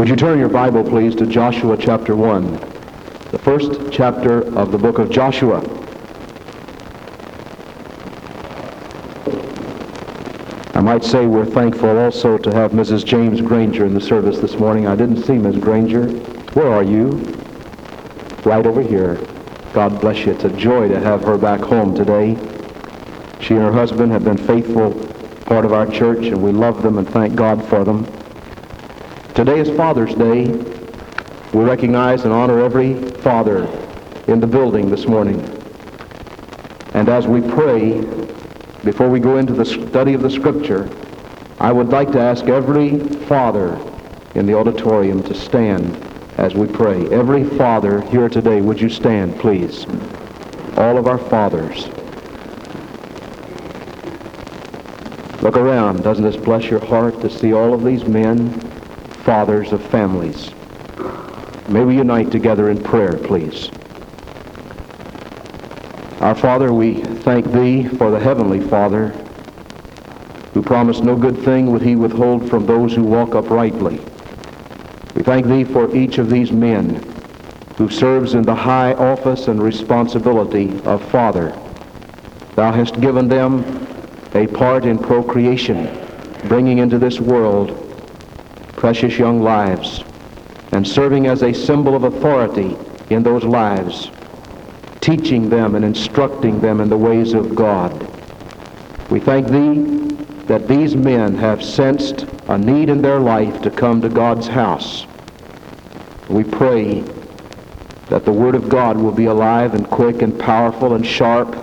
Would you turn your Bible, please, to Joshua chapter 1, the first chapter of the book of Joshua. I might say we're thankful also to have Mrs. James Granger in the service this morning. I didn't see Ms. Granger. Where are you? Right over here. God bless you. It's a joy to have her back home today. She and her husband have been faithful part of our church, and we love them and thank God for them. Today is Father's Day. We recognize and honor every father in the building this morning. And as we pray, before we go into the study of the Scripture, I would like to ask every father in the auditorium to stand as we pray. Every father here today, would you stand, please? All of our fathers. Look around. Doesn't this bless your heart to see all of these men, fathers of families? May we unite together in prayer, please. Our Father, we thank Thee for the Heavenly Father, who promised no good thing would He withhold from those who walk uprightly. We thank Thee for each of these men who serves in the high office and responsibility of Father. Thou hast given them a part in procreation, bringing into this world precious young lives, and serving as a symbol of authority in those lives, teaching them and instructing them in the ways of God. We thank Thee that these men have sensed a need in their life to come to God's house. We pray that the Word of God will be alive and quick and powerful and sharp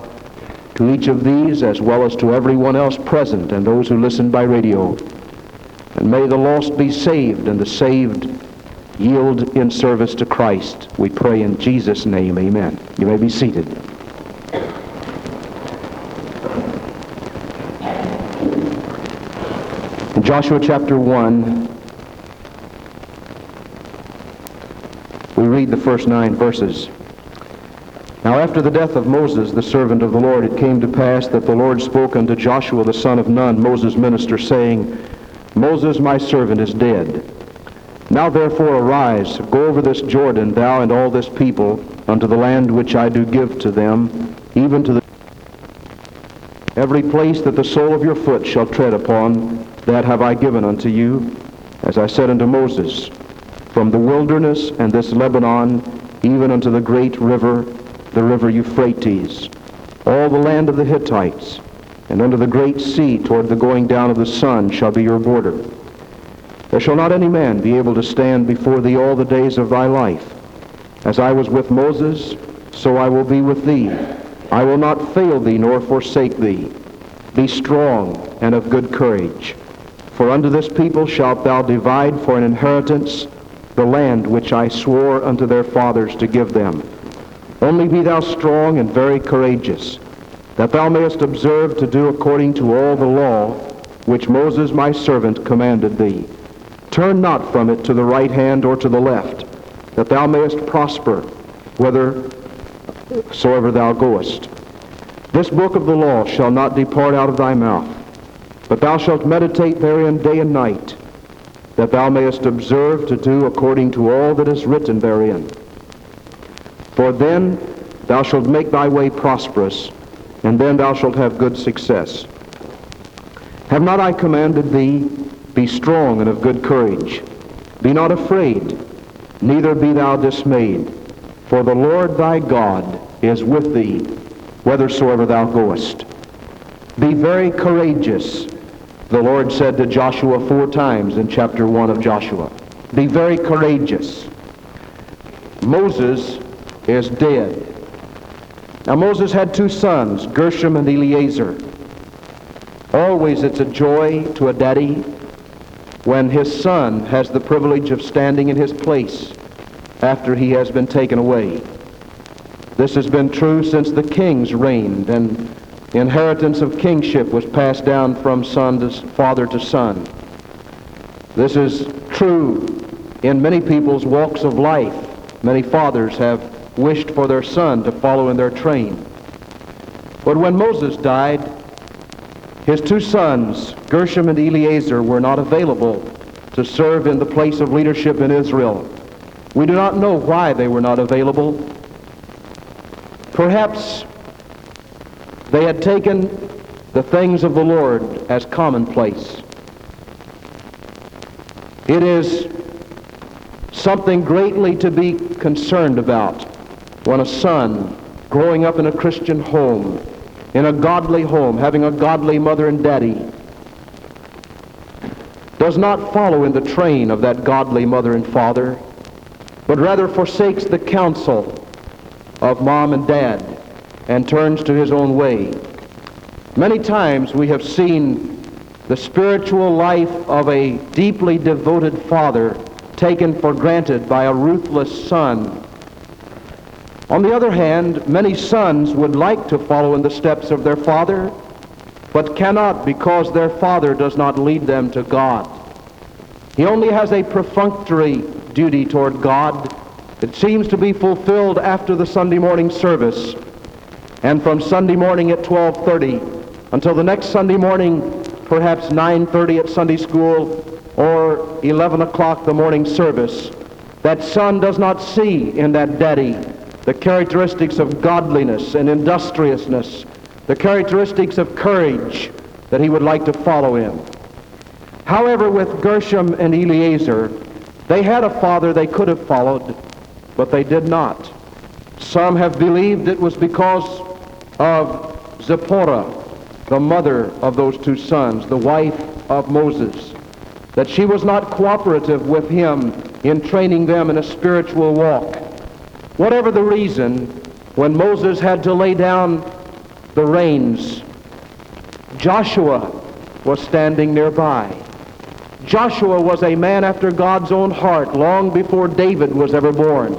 to each of these, as well as to everyone else present and those who listen by radio. And may the lost be saved, and the saved yield in service to Christ. We pray in Jesus' name, amen. You may be seated. In Joshua chapter 1, we read the first 9 verses. Now after the death of Moses, the servant of the Lord, it came to pass that the Lord spoke unto Joshua the son of Nun, Moses' minister, saying, Moses, my servant, is dead. Now therefore arise, go over this Jordan, thou and all this people, unto the land which I do give to them, even to every place that the sole of your foot shall tread upon, that have I given unto you, as I said unto Moses, from the wilderness and this Lebanon, even unto the great river, the river Euphrates, all the land of the Hittites, and under the great sea toward the going down of the sun shall be your border. There shall not any man be able to stand before thee all the days of thy life. As I was with Moses, so I will be with thee. I will not fail thee nor forsake thee. Be strong and of good courage. For unto this people shalt thou divide for an inheritance the land which I swore unto their fathers to give them. Only be thou strong and very courageous, that thou mayest observe to do according to all the law which Moses my servant commanded thee. Turn not from it to the right hand or to the left, that thou mayest prosper whithersoever thou goest. This book of the law shall not depart out of thy mouth, but thou shalt meditate therein day and night, that thou mayest observe to do according to all that is written therein. For then thou shalt make thy way prosperous, and then thou shalt have good success. Have not I commanded thee, be strong and of good courage. Be not afraid, neither be thou dismayed. For the Lord thy God is with thee, whithersoever thou goest. Be very courageous, the Lord said to Joshua 4 times in chapter 1 of Joshua. Be very courageous. Moses is dead. Now Moses had 2 sons, Gershom and Eliezer. Always it's a joy to a daddy when his son has the privilege of standing in his place after he has been taken away. This has been true since the kings reigned and the inheritance of kingship was passed down from son to father to son. This is true in many people's walks of life. Many fathers have wished for their son to follow in their train. But when Moses died, his 2 sons, Gershom and Eliezer, were not available to serve in the place of leadership in Israel. We do not know why they were not available. Perhaps they had taken the things of the Lord as commonplace. It is something greatly to be concerned about when a son growing up in a Christian home, in a godly home, having a godly mother and daddy, does not follow in the train of that godly mother and father, but rather forsakes the counsel of mom and dad and turns to his own way. Many times we have seen the spiritual life of a deeply devoted father taken for granted by a ruthless son. On the other hand, many sons would like to follow in the steps of their father, but cannot because their father does not lead them to God. He only has a perfunctory duty toward God that seems to be fulfilled after the Sunday morning service. And from Sunday morning at 12:30 until the next Sunday morning, perhaps 9:30 at Sunday school or 11 o'clock the morning service, that son does not see in that daddy the characteristics of godliness and industriousness, the characteristics of courage that he would like to follow in. However, with Gershom and Eliezer, they had a father they could have followed, but they did not. Some have believed it was because of Zipporah, the mother of those two sons, the wife of Moses, that she was not cooperative with him in training them in a spiritual walk. Whatever the reason, when Moses had to lay down the reins, Joshua was standing nearby. Joshua was a man after God's own heart long before David was ever born.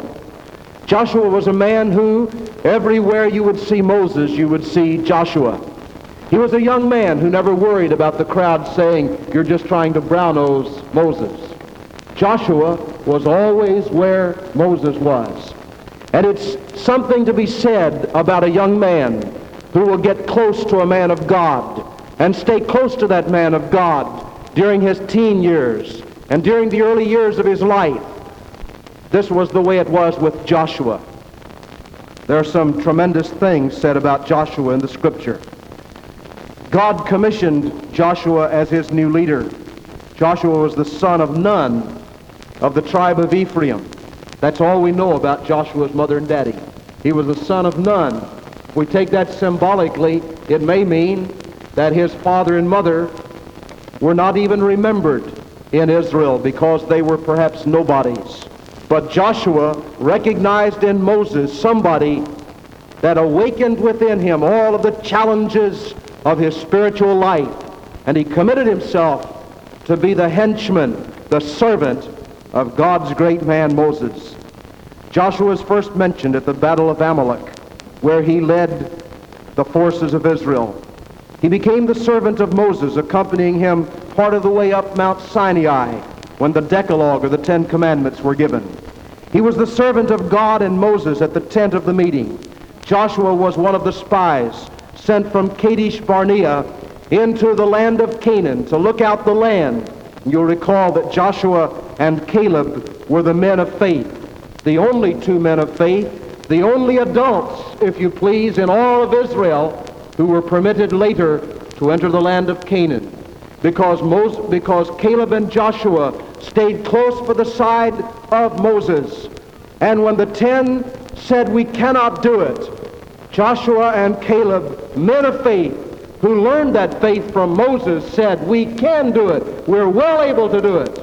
Joshua was a man who, everywhere you would see Moses, you would see Joshua. He was a young man who never worried about the crowd saying, "You're just trying to brown-nose Moses." Joshua was always where Moses was. And it's something to be said about a young man who will get close to a man of God and stay close to that man of God during his teen years and during the early years of his life. This was the way it was with Joshua. There are some tremendous things said about Joshua in the Scripture. God commissioned Joshua as his new leader. Joshua was the son of Nun of the tribe of Ephraim. That's all we know about Joshua's mother and daddy. He was the son of Nun. If we take that symbolically, it may mean that his father and mother were not even remembered in Israel because they were perhaps nobodies. But Joshua recognized in Moses somebody that awakened within him all of the challenges of his spiritual life, and he committed himself to be the henchman, the servant of God's great man Moses. Joshua is first mentioned at the Battle of Amalek, where he led the forces of Israel. He became the servant of Moses, accompanying him part of the way up Mount Sinai, when the Decalogue or the Ten Commandments were given. He was the servant of God and Moses at the tent of the meeting. Joshua was one of the spies sent from Kadesh Barnea into the land of Canaan to look out the land. You'll recall that Joshua and Caleb were the men of faith, the only two men of faith, the only adults, if you please, in all of Israel who were permitted later to enter the land of Canaan. Because Caleb and Joshua stayed close for the side of Moses. And when the 10 said, "We cannot do it," Joshua and Caleb, men of faith, who learned that faith from Moses, said, "We can do it. We're well able to do it."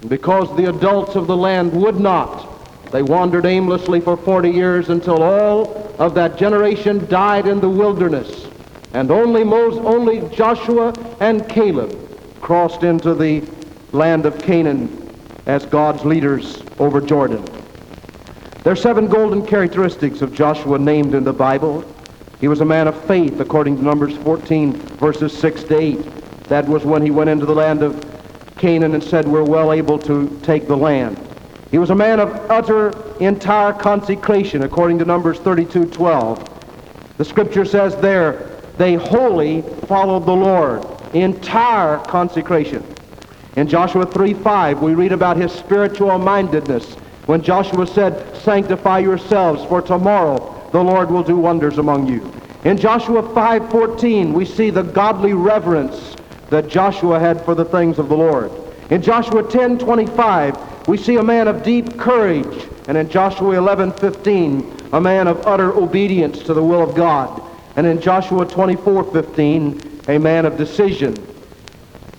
And because the adults of the land would not, they wandered aimlessly for 40 years until all of that generation died in the wilderness. And only Joshua and Caleb crossed into the land of Canaan as God's leaders over Jordan. There are 7 golden characteristics of Joshua named in the Bible. He was a man of faith, according to Numbers 14, verses 6-8. That was when he went into the land of Canaan and said, "We're well able to take the land." He was a man of utter, entire consecration, according to Numbers 32:12. The Scripture says there, they wholly followed the Lord. Entire consecration. In Joshua 3:5, we read about his spiritual mindedness when Joshua said, "Sanctify yourselves, for tomorrow the Lord will do wonders among you." In Joshua 5:14, we see the godly reverence that Joshua had for the things of the Lord. In Joshua 10:25, we see a man of deep courage. And in Joshua 11:15, a man of utter obedience to the will of God. And in Joshua 24:15, a man of decision.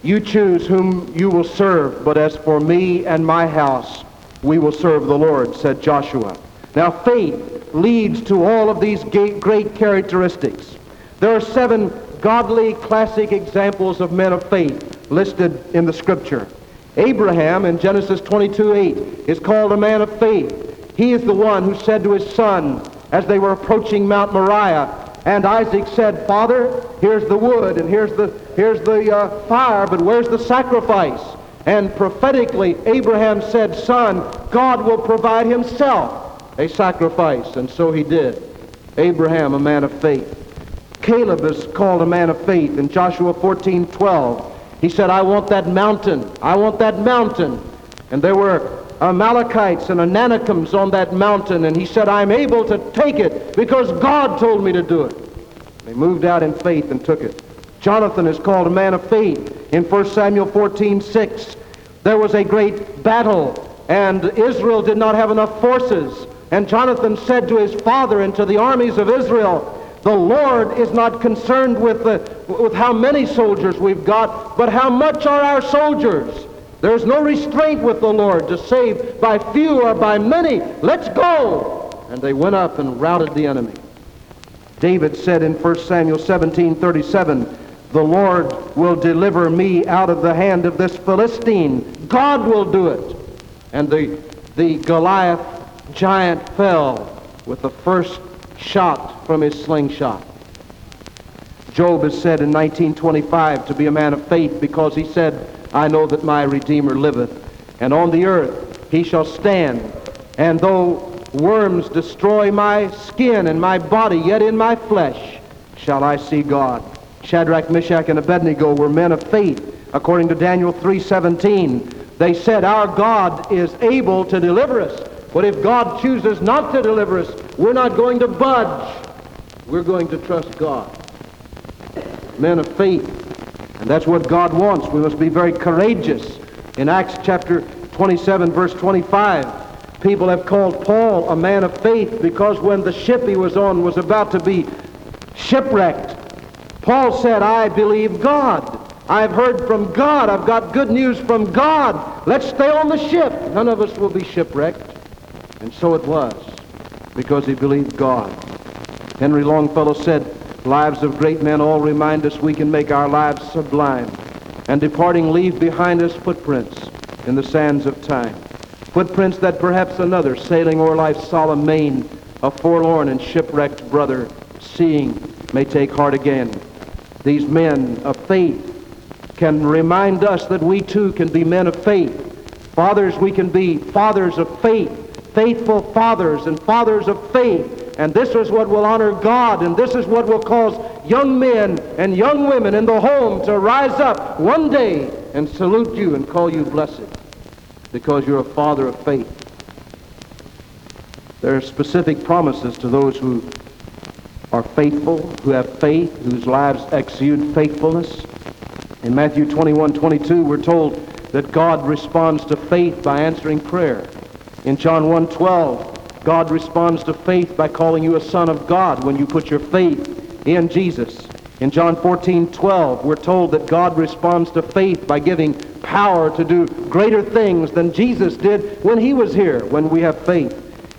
"You choose whom you will serve, but as for me and my house, we will serve the Lord," said Joshua. Now faith leads to all of these great characteristics. There are 7 godly classic examples of men of faith listed in the Scripture. Abraham in Genesis 22:8 is called a man of faith. He is the one who said to his son as they were approaching Mount Moriah, and Isaac said, "Father, here's the wood and here's the fire, but where's the sacrifice?" And prophetically, Abraham said, "Son, God will provide himself a sacrifice." And so he did. Abraham, a man of faith. Caleb is called a man of faith in Joshua 14:12. He said, "I want that mountain. I want that mountain." And there were Amalekites and Anakim's on that mountain, and he said, "I'm able to take it because God told me to do it." They moved out in faith and took it. Jonathan is called a man of faith in 1 Samuel 14:6. There was a great battle, and Israel did not have enough forces. And Jonathan said to his father and to the armies of Israel, "The Lord is not concerned with how many soldiers we've got, but how much are our soldiers? There's no restraint with the Lord to save by few or by many. Let's go." And they went up and routed the enemy. David said in 1 Samuel 17:37, "The Lord will deliver me out of the hand of this Philistine. God will do it." And the Goliath giant fell with the first shot from his slingshot. Job is said in 19:25 to be a man of faith because he said, "I know that my Redeemer liveth, and on the earth he shall stand. And though worms destroy my skin and my body, yet in my flesh shall I see God." Shadrach, Meshach, and Abednego were men of faith. According to Daniel 3:17, they said, "Our God is able to deliver us, but if God chooses not to deliver us, we're not going to budge. We're going to trust God." Men of faith. And that's what God wants. We must be very courageous. In Acts chapter 27, verse 25, people have called Paul a man of faith because when the ship he was on was about to be shipwrecked, Paul said, "I believe God. I've heard from God. I've got good news from God. Let's stay on the ship. None of us will be shipwrecked." And so it was, because he believed God. Henry Longfellow said, "Lives of great men all remind us we can make our lives sublime, and departing leave behind us footprints in the sands of time, footprints that perhaps another, sailing o'er life's solemn main, a forlorn and shipwrecked brother, seeing, may take heart again." These men of faith can remind us that we too can be men of faith. Fathers, we can be fathers of faith, faithful fathers and fathers of faith. And this is what will honor God, and this is what will cause young men and young women in the home to rise up one day and salute you and call you blessed, because you're a father of faith. There are specific promises to those who are faithful, who have faith, whose lives exude faithfulness. In Matthew 21:22, we're told that God responds to faith by answering prayer. In John 1:12, God responds to faith by calling you a son of God when you put your faith in Jesus. In John 14:12, we're told that God responds to faith by giving power to do greater things than Jesus did when he was here, when we have faith.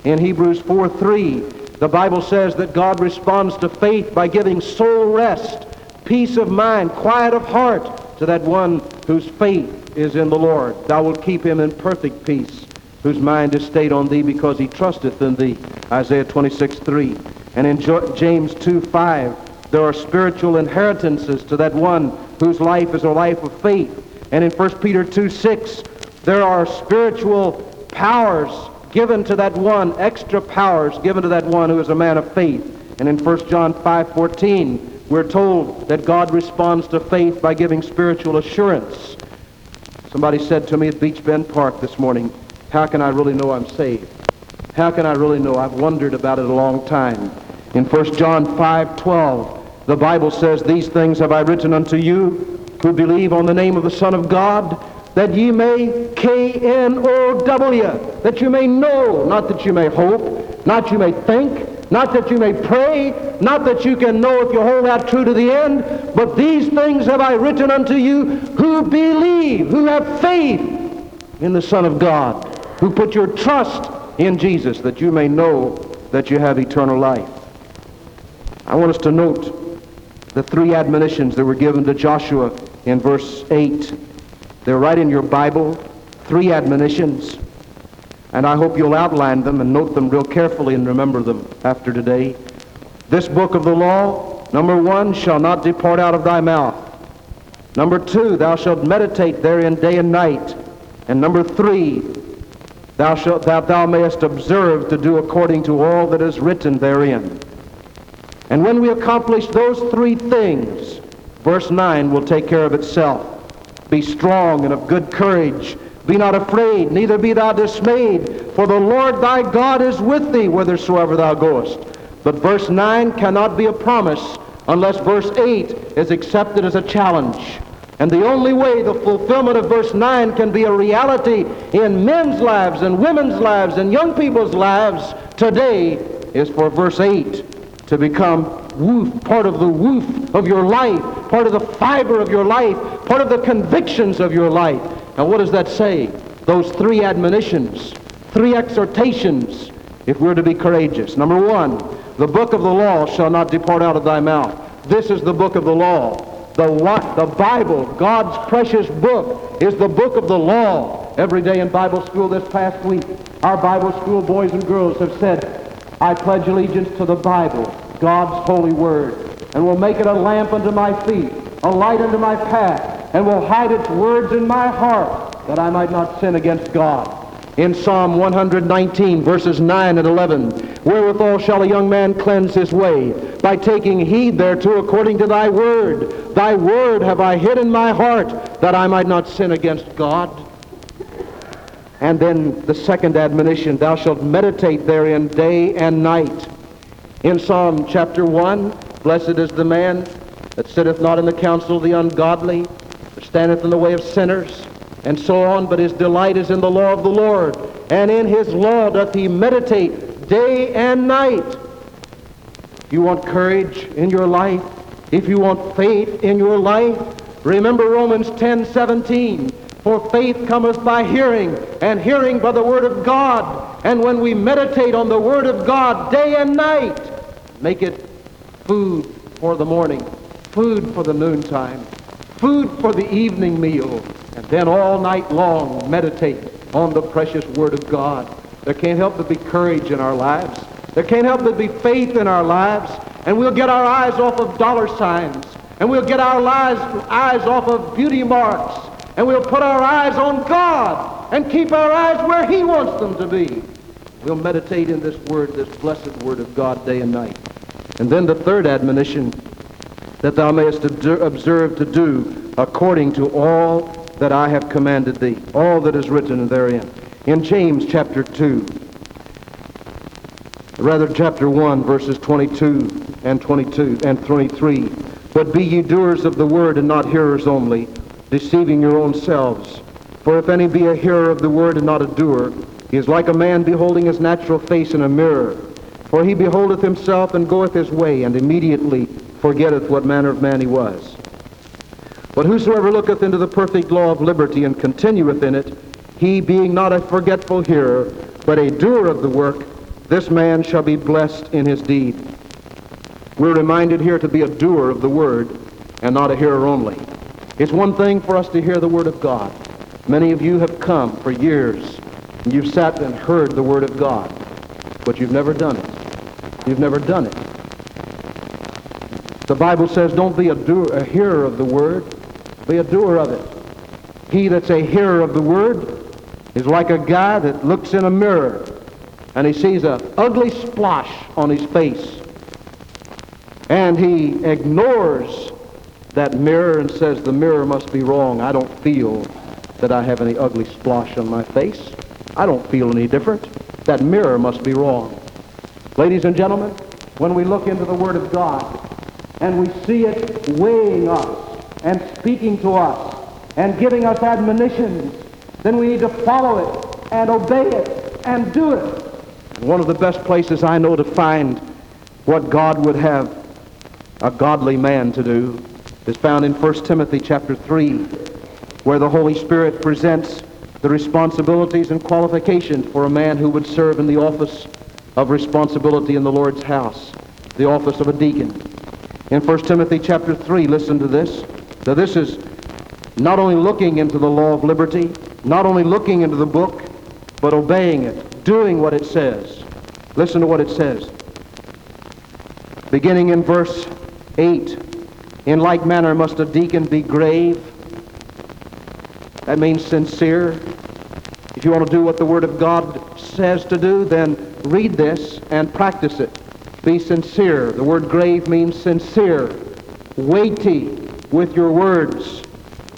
In Hebrews 4:3, the Bible says that God responds to faith by giving soul rest, peace of mind, quiet of heart to that one whose faith is in the Lord. "Thou wilt keep him in perfect peace, whose mind is stayed on thee, because he trusteth in thee," Isaiah 26:3. And in James 2:5, there are spiritual inheritances to that one whose life is a life of faith. And in 1 Peter 2:6, there are spiritual powers given to that one, extra powers given to that one who is a man of faith. And in 1 John 5:14, we're told that God responds to faith by giving spiritual assurance. Somebody said to me at Beach Bend Park this morning, how can I really know I'm saved? How can I really know? I've wondered about it a long time. In 1 John 5:12, the Bible says, these things have I written unto you who believe on the name of the Son of God, that ye may, K-N-O-W, that you may know, not that you may hope, not you may think, not that you may pray, not that you can know if you hold that true to the end, but these things have I written unto you who believe, who have faith in the Son of God, who put your trust in Jesus, that you may know that you have eternal life. I want us to note the three admonitions that were given to Joshua in verse 8. They're right in your Bible, three admonitions. And I hope you'll outline them and note them real carefully and remember them after today. This book of the law, number one, shall not depart out of thy mouth. Number two, thou shalt meditate therein day and night. And number three, thou shalt, that thou mayest observe to do according to all that is written therein. And when we accomplish those three things, verse 9 will take care of itself. Be strong and of good courage. Be not afraid, neither be thou dismayed, for the Lord thy God is with thee whithersoever thou goest. But verse 9 cannot be a promise unless verse 8 is accepted as a challenge. And the only way the fulfillment of verse 9 can be a reality in men's lives and women's lives and young people's lives today is for verse 8 to become woof, part of the woof of your life, part of the fiber of your life, part of the convictions of your life. Now what does that say? Those three admonitions, three exhortations, if we're to be courageous. Number one, the book of the law shall not depart out of thy mouth. This is the book of the law. The Bible, God's precious book, is the book of the law. Every day in Bible school this past week, our Bible school boys and girls have said, I pledge allegiance to the Bible, God's holy word, and will make it a lamp unto my feet, a light unto my path, and will hide its words in my heart, that I might not sin against God. In Psalm 119, verses 9 and 11, wherewithal shall a young man cleanse his way? By taking heed thereto according to thy word. Thy word have I hid in my heart, that I might not sin against God. And then the second admonition, thou shalt meditate therein day and night. In Psalm chapter 1, blessed is the man that sitteth not in the counsel of the ungodly, standeth in the way of sinners, and so on, but his delight is in the law of the Lord, and in his law doth he meditate day and night. If you want courage in your life, if you want faith in your life, remember Romans 10:17, for faith cometh by hearing, and hearing by the word of God. And when we meditate on the word of God day and night, make it food for the morning, food for the noontime, food for the evening meal, and then all night long meditate on the precious Word of God. There can't help but be courage in our lives. There can't help but be faith in our lives. And we'll get our eyes off of dollar signs. And we'll get our eyes off of beauty marks. And we'll put our eyes on God and keep our eyes where He wants them to be. We'll meditate in this Word, this blessed Word of God day and night. And then the third admonition, that thou mayest observe to do according to all that I have commanded thee, all that is written therein. In James chapter 2, rather chapter 1, verses 22 and 23, but be ye doers of the word and not hearers only, deceiving your own selves. For if any be a hearer of the word and not a doer, he is like a man beholding his natural face in a mirror. For he beholdeth himself and goeth his way, and immediately forgetteth what manner of man he was. But whosoever looketh into the perfect law of liberty and continueth in it, he being not a forgetful hearer, but a doer of the work, this man shall be blessed in his deed. We're reminded here to be a doer of the word and not a hearer only. It's one thing for us to hear the word of God. Many of you have come for years, and you've sat and heard the word of God, but you've never done it. You've never done it. The Bible says, don't be a hearer of the word, be a doer of it. He that's a hearer of the word is like a guy that looks in a mirror and he sees an ugly splotch on his face. And he ignores that mirror and says, the mirror must be wrong. I don't feel that I have any ugly splosh on my face. I don't feel any different. That mirror must be wrong. Ladies and gentlemen, when we look into the Word of God and we see it weighing us and speaking to us and giving us admonitions, then we need to follow it and obey it and do it. One of the best places I know to find what God would have a godly man to do is found in 1 Timothy chapter 3, where the Holy Spirit presents the responsibilities and qualifications for a man who would serve in the office of responsibility in the Lord's house, the office of a deacon. In 1 Timothy chapter 3, listen to this. Now this is not only looking into the law of liberty, not only looking into the book, but obeying it, doing what it says. Listen to what it says. Beginning in verse 8, in like manner must a deacon be grave. That means sincere. If you want to do what the Word of God says to do, then read this and practice it. Be sincere. The word grave means sincere, weighty with your words.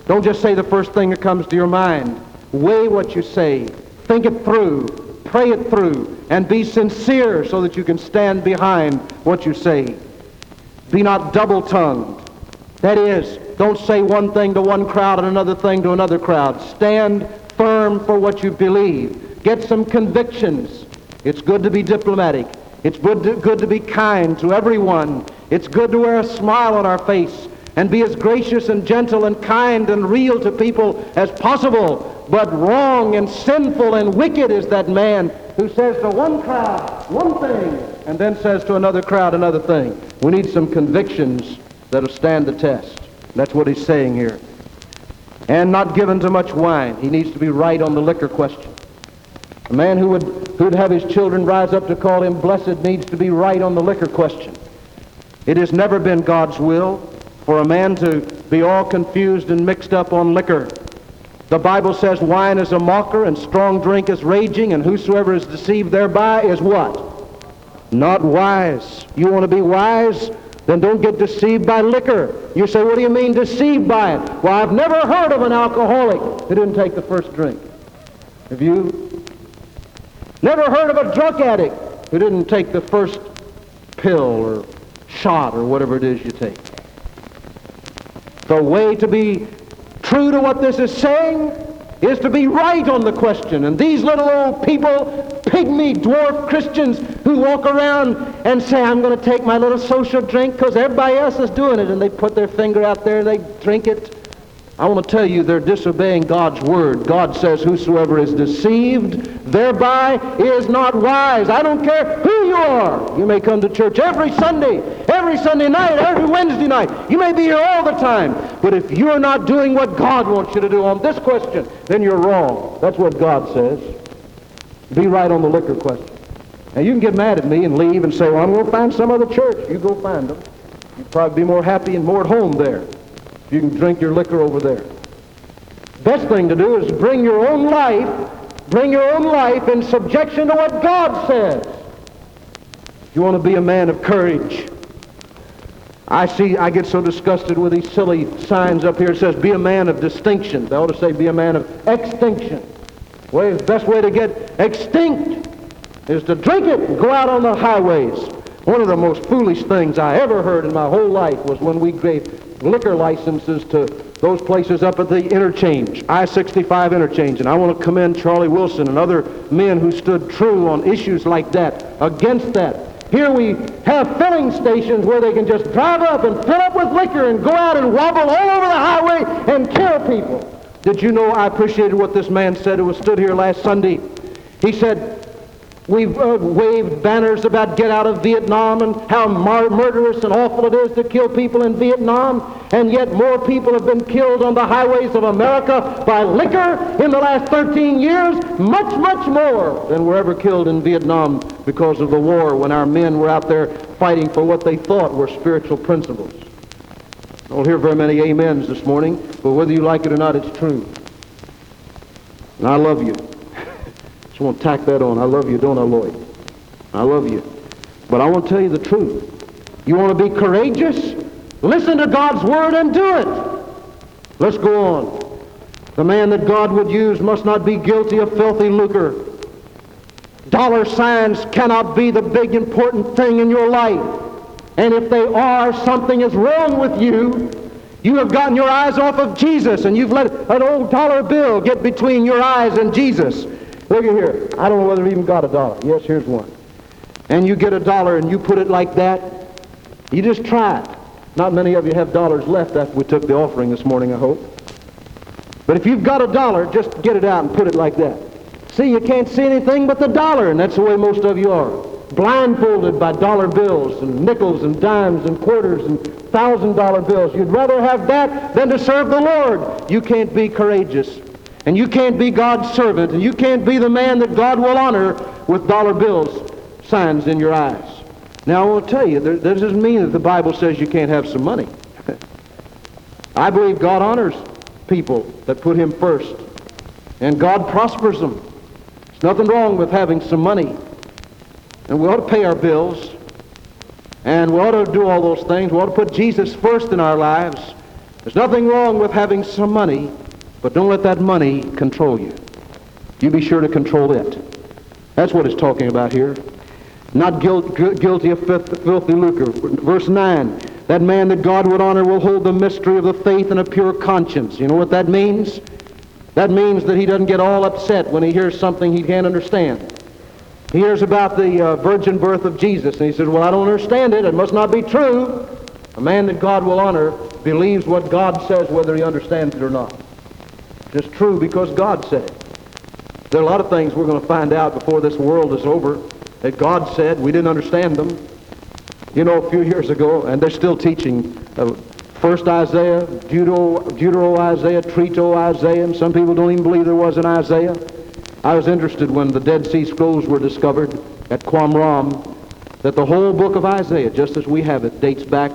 Don't just say the first thing that comes to your mind. Weigh what you say. Think it through. Pray it through. And be sincere so that you can stand behind what you say. Be not double-tongued. That is, don't say one thing to one crowd and another thing to another crowd. Stand firm for what you believe. Get some convictions. It's good to be diplomatic. It's good to be kind to everyone. It's good to wear a smile on our face and be as gracious and gentle and kind and real to people as possible. But wrong and sinful and wicked is that man who says to one crowd one thing and then says to another crowd another thing. We need some convictions that'll stand the test. That's what he's saying here. And not given to much wine. He needs to be right on the liquor question. A man who'd have his children rise up to call him blessed needs to be right on the liquor question. It has never been God's will for a man to be all confused and mixed up on liquor. The Bible says wine is a mocker and strong drink is raging, and whosoever is deceived thereby is what? Not wise. You want to be wise? Then don't get deceived by liquor. You say, what do you mean deceived by it? Well, I've never heard of an alcoholic who didn't take the first drink. Have you? Never heard of a drug addict who didn't take the first pill or shot or whatever it is you take. The way to be true to what this is saying is to be right on the question. And these little old people, pygmy, dwarf Christians who walk around and say, I'm going to take my little social drink because everybody else is doing it. And they put their finger out there and they drink it. I want to tell you, they're disobeying God's word. God says, whosoever is deceived thereby is not wise. I don't care who you are. You may come to church every Sunday night, every Wednesday night. You may be here all the time. But if you're not doing what God wants you to do on this question, then you're wrong. That's what God says. Be right on the liquor question. Now, you can get mad at me and leave and say, well, I'm going to find some other church. You go find them. You'd probably be more happy and more at home there. You can drink your liquor over there. Best thing to do is bring your own life in subjection to what God says. You want to be a man of courage. I get so disgusted with these silly signs up here. It says, be a man of distinction. They ought to say, be a man of extinction. Well, the best way to get extinct is to drink it and go out on the highways. One of the most foolish things I ever heard in my whole life was when we gave liquor licenses to those places up at the interchange, I-65 interchange. And I want to commend Charlie Wilson and other men who stood true on issues like that, against that. Here we have filling stations where they can just drive up and fill up with liquor and go out and wobble all over the highway and kill people. Did you know I appreciated what this man said who stood here last Sunday? He said, we've waved banners about get out of Vietnam and how murderous and awful it is to kill people in Vietnam, and yet more people have been killed on the highways of America by liquor in the last 13 years, much, much more than were ever killed in Vietnam because of the war when our men were out there fighting for what they thought were spiritual principles. I don't hear very many amens this morning, but whether you like it or not, it's true. And I love you. I just want to tack that on. I love you, don't I, Lloyd? I love you. But I want to tell you the truth. You want to be courageous? Listen to God's word and do it. Let's go on. The man that God would use must not be guilty of filthy lucre. Dollar signs cannot be the big important thing in your life. And if they are, something is wrong with you. You have gotten your eyes off of Jesus, and you've let an old dollar bill get between your eyes and Jesus. Look at here. I don't know whether we even got a dollar. Yes, here's one. And you get a dollar and you put it like that. You just try it. Not many of you have dollars left after we took the offering this morning, I hope. But if you've got a dollar, just get it out and put it like that. See, you can't see anything but the dollar, and that's the way most of you are. Blindfolded by dollar bills and nickels and dimes and quarters and $1,000 bills. You'd rather have that than to serve the Lord. You can't be courageous, and you can't be God's servant, and you can't be the man that God will honor with dollar bills, signs in your eyes. Now, I want to tell you, this doesn't mean that the Bible says you can't have some money. I believe God honors people that put Him first, and God prospers them. There's nothing wrong with having some money. And we ought to pay our bills, and we ought to do all those things. We ought to put Jesus first in our lives. There's nothing wrong with having some money, but don't let that money control you. You be sure to control it. That's what it's talking about here. Not guilty of filthy lucre. Verse 9, that man that God would honor will hold the mystery of the faith in a pure conscience. You know what that means? That means that he doesn't get all upset when he hears something he can't understand. He hears about the virgin birth of Jesus, and he says, well, I don't understand it. It must not be true. A man that God will honor believes what God says, whether he understands it or not. It's true because God said it. There are a lot of things we're going to find out before this world is over that God said. We didn't understand them. You know, a few years ago, and they're still teaching First Isaiah, Deutero-Isaiah, Trito-Isaiah, and some people don't even believe there was an Isaiah. I was interested when the Dead Sea Scrolls were discovered at Qumran that the whole book of Isaiah, just as we have it, dates back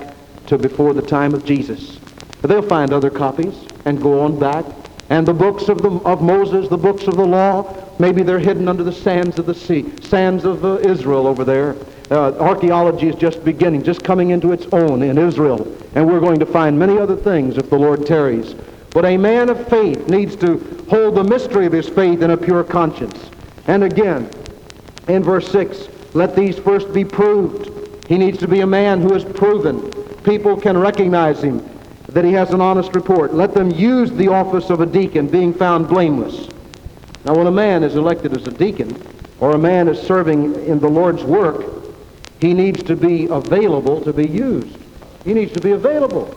to before the time of Jesus. But they'll find other copies and go on back. And the books of Moses, the books of the law, maybe they're hidden under the sands of the sea, sands of Israel over there. Archaeology is just beginning, just coming into its own in Israel. And we're going to find many other things if the Lord tarries. But a man of faith needs to hold the mystery of his faith in a pure conscience. And again, in verse 6, let these first be proved. He needs to be a man who is proven. People can recognize him, that he has an honest report. Let them use the office of a deacon, being found blameless. Now, when a man is elected as a deacon, or a man is serving in the Lord's work, he needs to be available to be used. He needs to be available.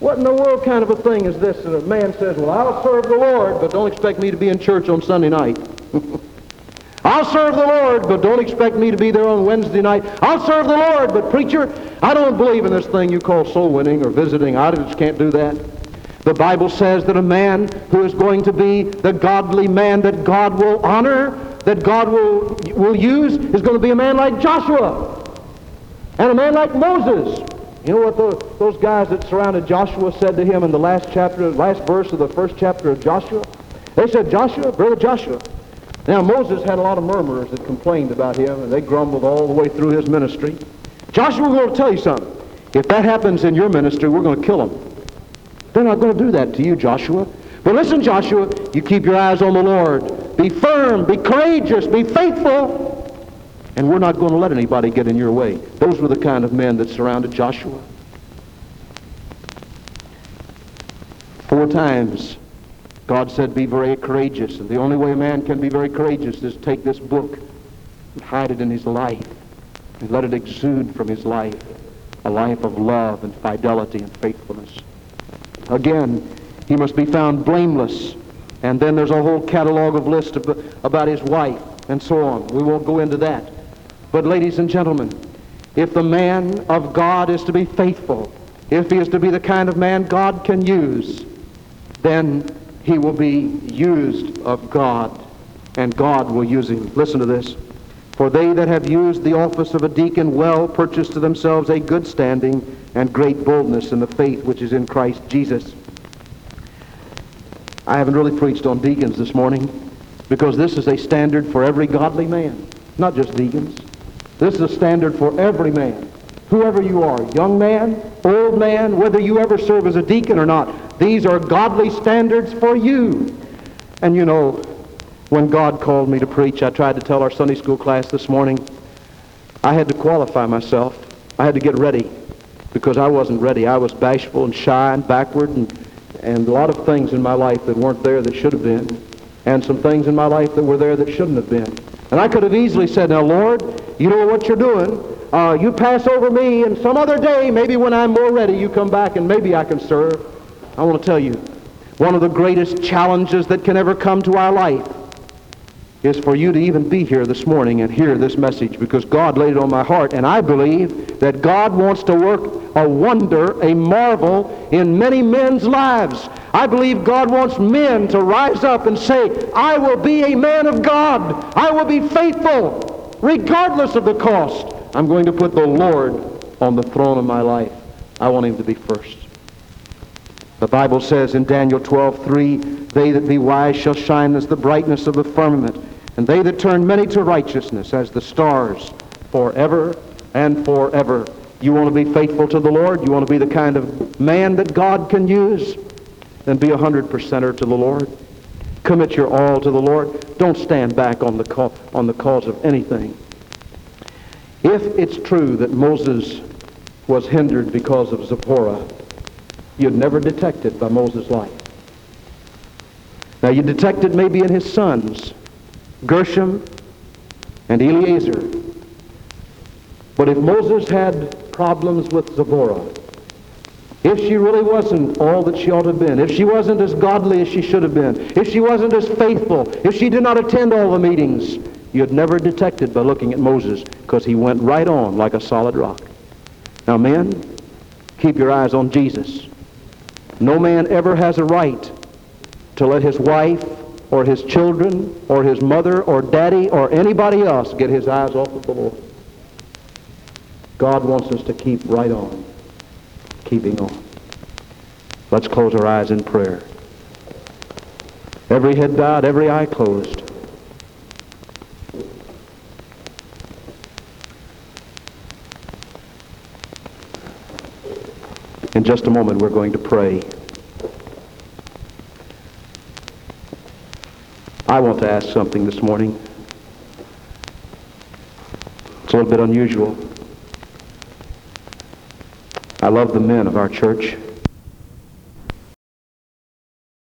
What in the world kind of a thing is this that a man says, well, I'll serve the Lord, but don't expect me to be in church on Sunday night. I'll serve the Lord, but don't expect me to be there on Wednesday night. I'll serve the Lord, but preacher, I don't believe in this thing you call soul winning or visiting. I just can't do that. The Bible says that a man who is going to be the godly man that God will honor, that God will use, is going to be a man like Joshua and a man like Moses. You know what those guys that surrounded Joshua said to him in the last verse of the first chapter of Joshua? They said, Joshua, brother Joshua. Now, Moses had a lot of murmurers that complained about him, and they grumbled all the way through his ministry. Joshua, we're going to tell you something. If that happens in your ministry, we're going to kill them. They're not going to do that to you, Joshua. But listen, Joshua, you keep your eyes on the Lord. Be firm, be courageous, be faithful. And we're not going to let anybody get in your way. Those were the kind of men that surrounded Joshua. 4 times God said, be very courageous. And the only way a man can be very courageous is take this book and hide it in his life and let it exude from his life a life of love and fidelity and faithfulness. Again, he must be found blameless. And then there's a whole catalog of lists about his wife and so on. We won't go into that. But ladies and gentlemen, if the man of God is to be faithful, if he is to be the kind of man God can use, then he will be used of God, and God will use him. Listen to this. For they that have used the office of a deacon well purchase to themselves a good standing and great boldness in the faith which is in Christ Jesus. I haven't really preached on deacons this morning because this is a standard for every godly man, not just deacons. This is a standard for every man. whoever you are, young man, old man, whether you ever serve as a deacon or not, these are godly standards for you. And you know, when God called me to preach, I tried to tell our Sunday school class this morning, I had to qualify myself. I had to get ready because I wasn't ready. I was bashful and shy and backward and a lot of things in my life that weren't there that should have been, and some things in my life that were there that shouldn't have been. And I could have easily said, now, Lord, you know what you're doing. You pass over me, and some other day, maybe when I'm more ready, you come back and maybe I can serve. I want to tell you, one of the greatest challenges that can ever come to our life is for you to even be here this morning and hear this message, because God laid it on my heart, and I believe that God wants to work a wonder, a marvel in many men's lives. I believe God wants men to rise up and say, I will be a man of God. I will be faithful, regardless of the cost. I'm going to put the Lord on the throne of my life. I want him to be first. The Bible says in Daniel 12:3, they that be wise shall shine as the brightness of the firmament, and they that turn many to righteousness as the stars forever and forever. You want to be faithful to the Lord? You want to be the kind of man that God can use? Then be 100%er to the Lord. Commit your all to the Lord. Don't stand back on the cause of anything. If it's true that Moses was hindered because of Zipporah, you'd never detect it by Moses' life. Now, you detect it maybe in his sons, Gershom and Eliezer. But if Moses had problems with Zipporah, if she really wasn't all that she ought to have been, if she wasn't as godly as she should have been, if she wasn't as faithful, if she did not attend all the meetings, you'd never detect it by looking at Moses, because he went right on like a solid rock. Now, men, keep your eyes on Jesus. No man ever has a right to let his wife or his children or his mother or daddy or anybody else get his eyes off of the Lord. God wants us to keep right on, keeping on. Let's close our eyes in prayer. Every head bowed, every eye closed. In just a moment, we're going to pray. I want to ask something this morning. It's a little bit unusual. I love the men of our church.